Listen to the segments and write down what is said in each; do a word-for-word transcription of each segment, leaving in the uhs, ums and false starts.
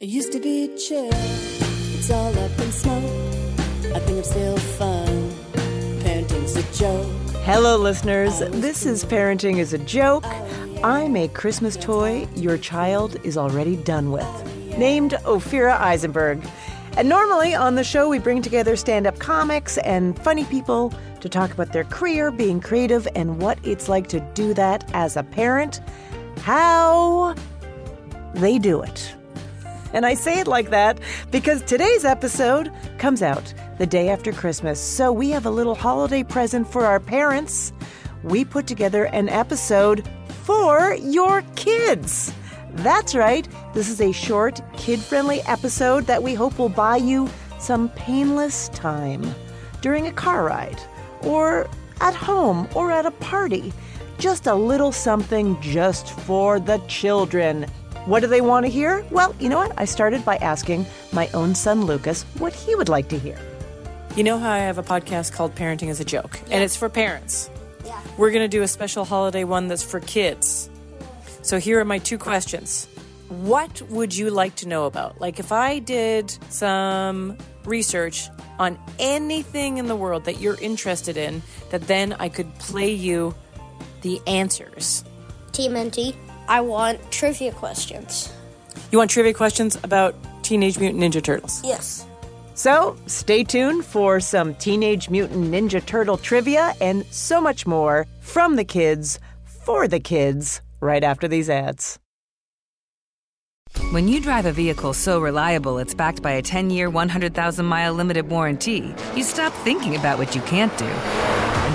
It used to be chill, it's all up in smoke. I think it's still fun. Parenting's a joke. Hello, listeners. This is Parenting is a Joke. I'm a Christmas toy your child is already done with, named Ophira Eisenberg. And normally on the show, we bring together stand-up comics and funny people to talk about their career, being creative, and what it's like to do that as a parent, how they do it. And I say it like that because today's episode comes out the day after Christmas. So we have a little holiday present for our parents. We put together an episode for your kids. That's right. This is a short, kid-friendly episode that we hope will buy you some painless time during a car ride or at home or at a party. Just a little something just for the children. What do they want to hear? Well, you know what? I started by asking my own son, Lucas, what he would like to hear. You know how I have a podcast called Parenting is a Joke, yeah. And it's for parents. Yeah. We're going to do a special holiday one that's for kids. So here are my two questions. What would you like to know about? Like if I did some research on anything in the world that you're interested in, that then I could play you the answers. T M N T. I want trivia questions. You want trivia questions about Teenage Mutant Ninja Turtles? Yes. So stay tuned for some Teenage Mutant Ninja Turtle trivia and so much more from the kids, for the kids, right after these ads. When you drive a vehicle so reliable it's backed by a ten-year, one hundred thousand mile limited warranty, you stop thinking about what you can't do.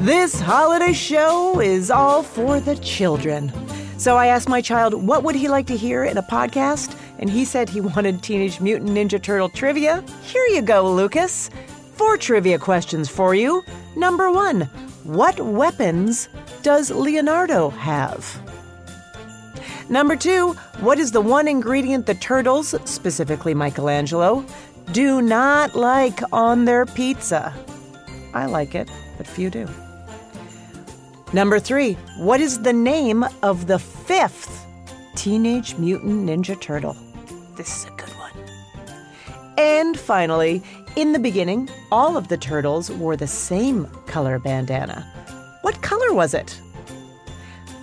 This holiday show is all for the children. So I asked my child, what would he like to hear in a podcast? And he said he wanted Teenage Mutant Ninja Turtle trivia. Here you go, Lucas. Four trivia questions for you. Number one, what weapons does Leonardo have? Number two, what is the one ingredient the turtles, specifically Michelangelo, do not like on their pizza? I like it, but few do. Number three, what is the name of the fifth Teenage Mutant Ninja Turtle? This is a good one. And finally, in the beginning, all of the turtles wore the same color bandana. What color was it?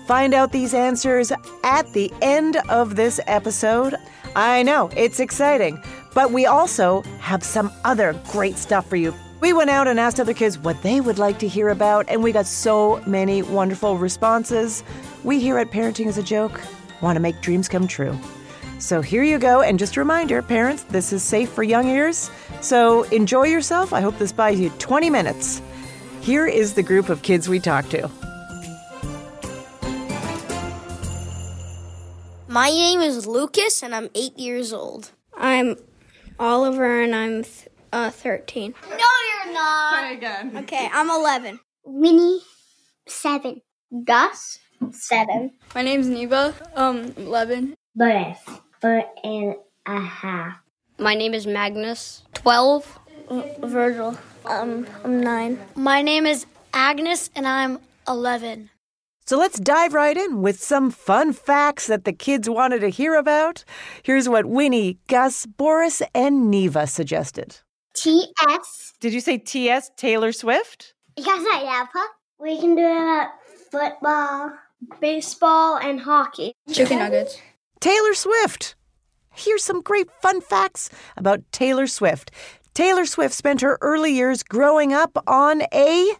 Find out these answers at the end of this episode. I know, it's exciting, but we also have some other great stuff for you. We went out and asked other kids what they would like to hear about, and we got so many wonderful responses. We here at Parenting is a Joke want to make dreams come true. So here you go, and just a reminder, parents, this is safe for young ears, so enjoy yourself. I hope this buys you twenty minutes. Here is the group of kids we talked to. My name is Lucas, and I'm eight years old. I'm Oliver, and I'm th- uh, thirteen. No, you're not! Try again. Okay, I'm eleven. Winnie, seven. Gus, seven. My name's Neva, um, eleven. Boris. foot and a half. My name is Magnus. twelve. Virgil. Um, I'm nine. My name is Agnes, and I'm eleven. So let's dive right in with some fun facts that the kids wanted to hear about. Here's what Winnie, Gus, Boris, and Neva suggested. T S. Did you say T S, Taylor Swift? Because I have her. We can do it about football, baseball, and hockey. Chicken nuggets. Taylor Swift. Here's some great fun facts about Taylor Swift. Taylor Swift spent her early years growing up on a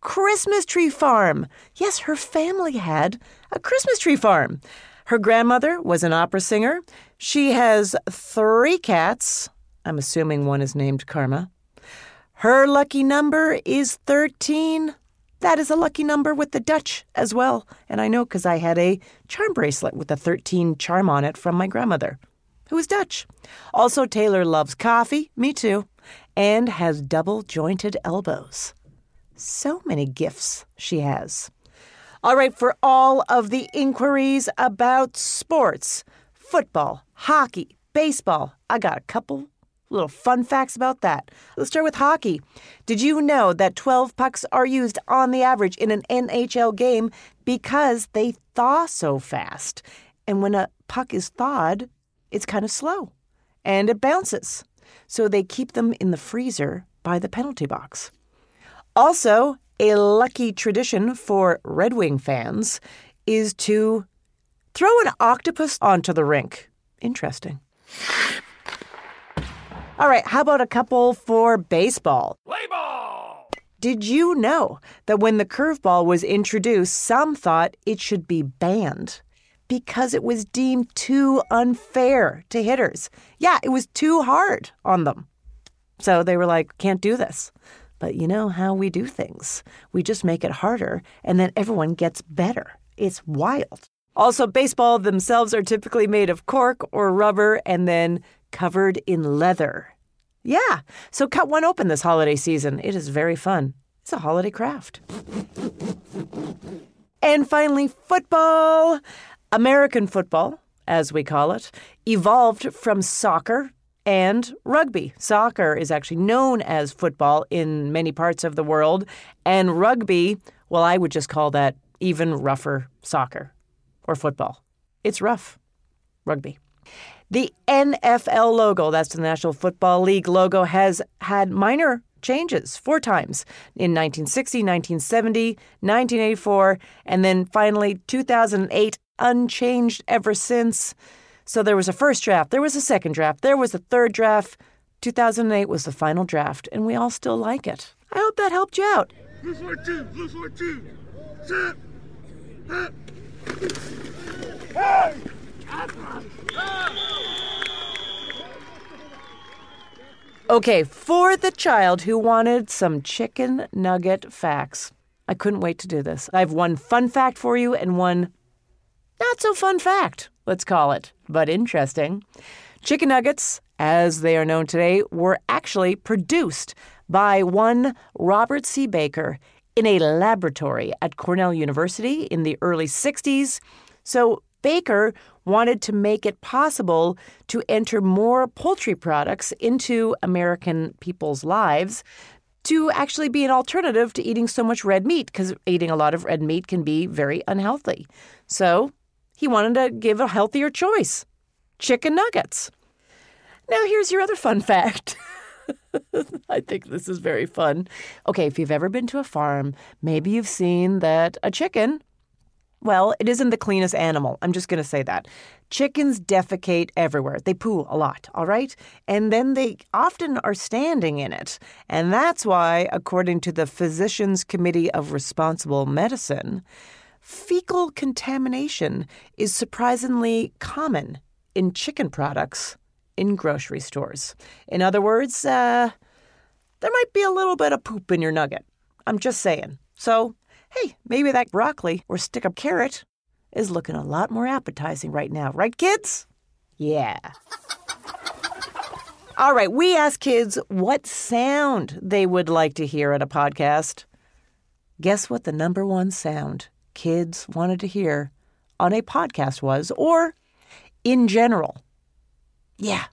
Christmas tree farm. Yes, her family had a Christmas tree farm. Her grandmother was an opera singer. She has three cats. I'm assuming one is named Karma. Her lucky number is thirteen. That is a lucky number with the Dutch as well. And I know because I had a charm bracelet with a thirteen charm on it from my grandmother, who is Dutch. Also, Taylor loves coffee, me too, and has double-jointed elbows. So many gifts she has. All right, for all of the inquiries about sports, football, hockey, baseball, I got a couple little fun facts about that. Let's start with hockey. Did you know that twelve pucks are used on the average in an N H L game because they thaw so fast? And when a puck is thawed, it's kind of slow and it bounces. So they keep them in the freezer by the penalty box. Also, a lucky tradition for Red Wing fans is to throw an octopus onto the rink. Interesting. All right, how about a couple for baseball? Play ball! Did you know that when the curveball was introduced, some thought it should be banned because it was deemed too unfair to hitters? Yeah, it was too hard on them. So they were like, can't do this. But you know how we do things. We just make it harder, and then everyone gets better. It's wild. Also, baseball themselves are typically made of cork or rubber and then covered in leather. Yeah, so cut one open this holiday season. It is very fun. It's a holiday craft. And finally, football. American football, as we call it, evolved from soccer and rugby. Soccer is actually known as football in many parts of the world. And rugby, well, I would just call that even rougher soccer or football. It's rough. Rugby. The N F L logo, that's the National Football League logo, has had minor changes four times in nineteen sixty, nineteen seventy, nineteen eighty-four, and then finally two thousand eight, unchanged ever since. So there was a first draft, there was a second draft, there was a third draft. two thousand eight was the final draft, and we all still like it. I hope that helped you out. Blue fourteen, blue fourteen. Set. Set. Hey! Okay, for the child who wanted some chicken nugget facts, I couldn't wait to do this. I have one fun fact for you and one not so fun fact, let's call it, but interesting. Chicken nuggets, as they are known today, were actually produced by one Robert C. Baker in a laboratory at Cornell University in the early sixties. So Baker wanted to make it possible to enter more poultry products into American people's lives to actually be an alternative to eating so much red meat, because eating a lot of red meat can be very unhealthy. So he wanted to give a healthier choice, chicken nuggets. Now, here's your other fun fact. I think this is very fun. Okay, if you've ever been to a farm, maybe you've seen that a chicken, well, it isn't the cleanest animal. I'm just going to say that. Chickens defecate everywhere. They poo a lot, all right? And then they often are standing in it. And that's why, according to the Physicians Committee of Responsible Medicine, fecal contamination is surprisingly common in chicken products in grocery stores. In other words, uh, there might be a little bit of poop in your nugget. I'm just saying. So hey, maybe that broccoli or stick-up carrot is looking a lot more appetizing right now. Right, kids? Yeah. All right, we asked kids what sound they would like to hear at a podcast. Guess what the number one sound kids wanted to hear on a podcast was, or in general? Yeah,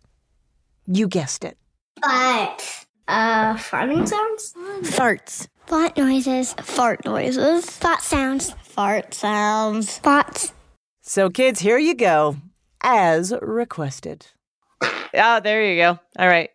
you guessed it. Farts. Uh, farting sounds? Farts. Fart noises. Fart noises. Fart sounds. Fart sounds. Farts. So, kids, here you go, as requested. Oh, there you go. All right.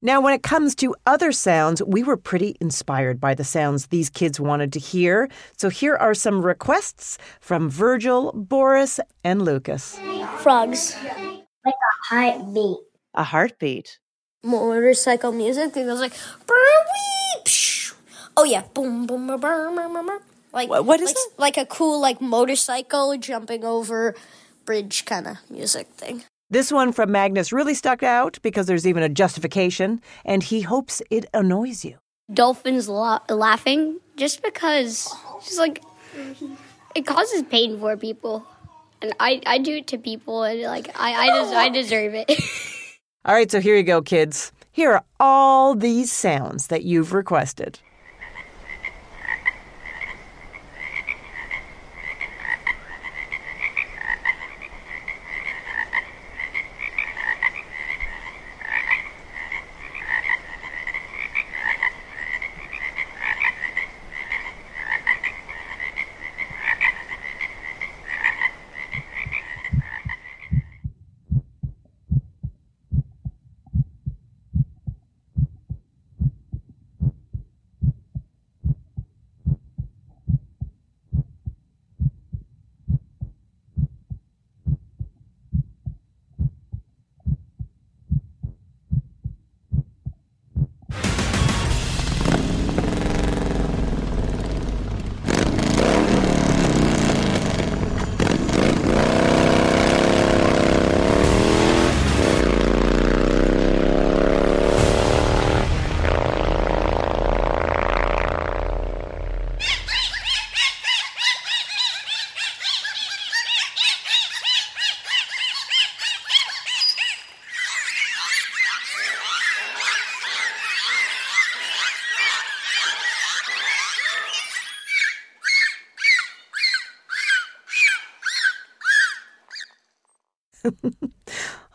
Now, when it comes to other sounds, we were pretty inspired by the sounds these kids wanted to hear. So here are some requests from Virgil, Boris, and Lucas. Frogs. Like a heartbeat. A heartbeat. Motorcycle music that goes like... Oh, yeah. Boom, boom, boom, boom, boom, boom. Like, what is like, that? Like a cool like motorcycle jumping over bridge kind of music thing. This one from Magnus really stuck out because there's even a justification, and he hopes it annoys you. Dolphins la- laughing just because, just like, it causes pain for people. And I, I do it to people, and like, I, I, des- I deserve it. All right, so here you go, kids. Here are all these sounds that you've requested.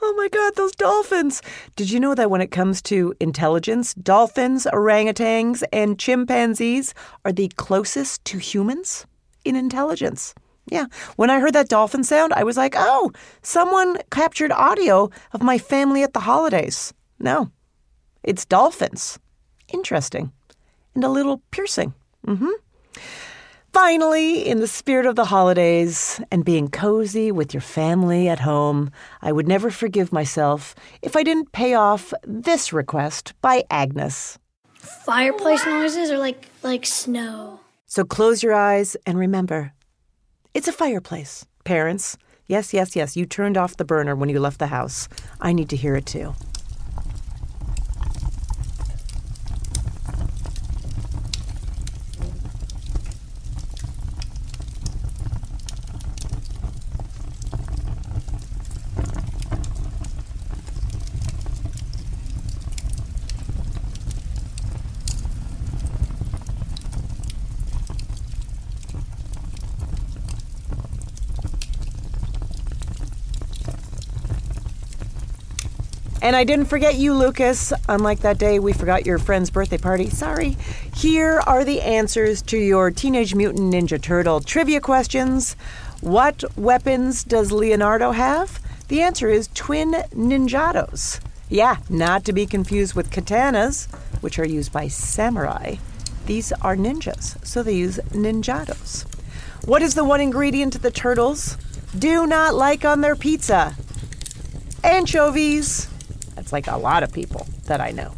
Oh, my God, those dolphins. Did you know that when it comes to intelligence, dolphins, orangutans, and chimpanzees are the closest to humans in intelligence? Yeah. When I heard that dolphin sound, I was like, oh, someone captured audio of my family at the holidays. No, it's dolphins. Interesting. And a little piercing. Mm-hmm. Finally, in the spirit of the holidays and being cozy with your family at home, I would never forgive myself if I didn't pay off this request by Agnes. Fireplace noises are like, like snow. So close your eyes and remember, it's a fireplace. Parents, yes, yes, yes, you turned off the burner when you left the house. I need to hear it too. And I didn't forget you, Lucas. Unlike that day we forgot your friend's birthday party. Sorry. Here are the answers to your Teenage Mutant Ninja Turtle trivia questions. What weapons does Leonardo have? The answer is twin ninjatos. Yeah, not to be confused with katanas, which are used by samurai. These are ninjas, so they use ninjatos. What is the one ingredient the turtles do not like on their pizza? Anchovies. That's like a lot of people that I know.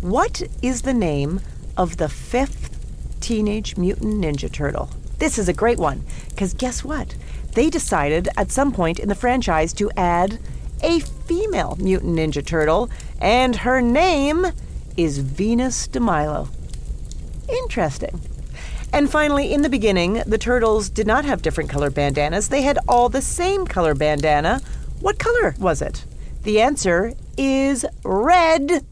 What is the name of the fifth Teenage Mutant Ninja Turtle? This is a great one, because guess what? They decided at some point in the franchise to add a female Mutant Ninja Turtle, and her name is Venus de Milo. Interesting. And finally, in the beginning, the turtles did not have different color bandanas. They had all the same color bandana. What color was it? The answer is red.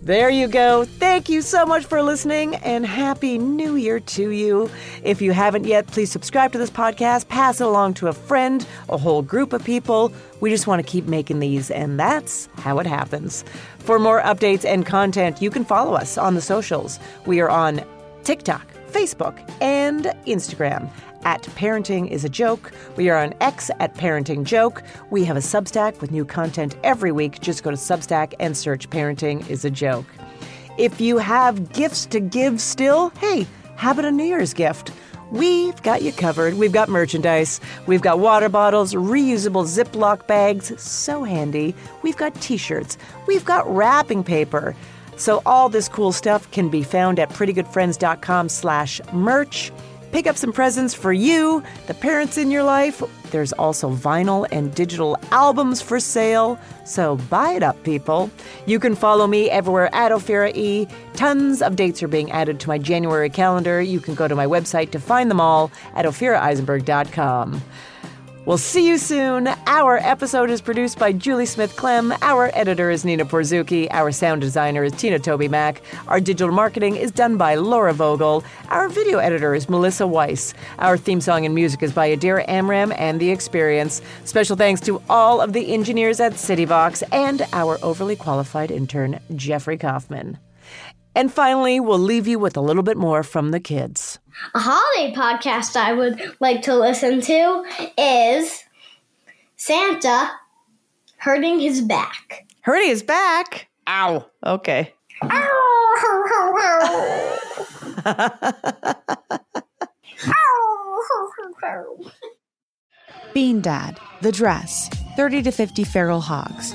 There you go. Thank you so much for listening, and Happy New Year to you. If you haven't yet, please subscribe to this podcast. Pass it along to a friend, a whole group of people. We just want to keep making these, and that's how it happens. For more updates and content, you can follow us on the socials. We are on TikTok, Facebook, and Instagram at Parenting is a Joke. We are on X at Parenting Joke. We have a Substack with new content every week. Just go to Substack and search Parenting is a Joke. If you have gifts to give still, hey, how about a New Year's gift? We've got you covered. We've got merchandise. We've got water bottles, reusable Ziploc bags, so handy. We've got T-shirts. We've got wrapping paper. So all this cool stuff can be found at pretty good friends dot com slash merch. Pick up some presents for you, the parents in your life. There's also vinyl and digital albums for sale. So buy it up, people. You can follow me everywhere at Ophira E. Tons of dates are being added to my January calendar. You can go to my website to find them all at Ophira Eisenberg dot com. We'll see you soon. Our episode is produced by Julie Smith Clem. Our editor is Nina Porzuki. Our sound designer is Tina Toby Mac. Our digital marketing is done by Laura Vogel. Our video editor is Melissa Weiss. Our theme song and music is by Adira Amram and The Experience. Special thanks to all of the engineers at CityVox and our overly qualified intern, Jeffrey Kaufman. And finally, we'll leave you with a little bit more from the kids. A holiday podcast I would like to listen to is Santa Hurting His Back. Hurting his back? Ow. Okay. Ow. Ow. Ow. Bean Dad, The Dress, thirty to fifty Feral Hogs.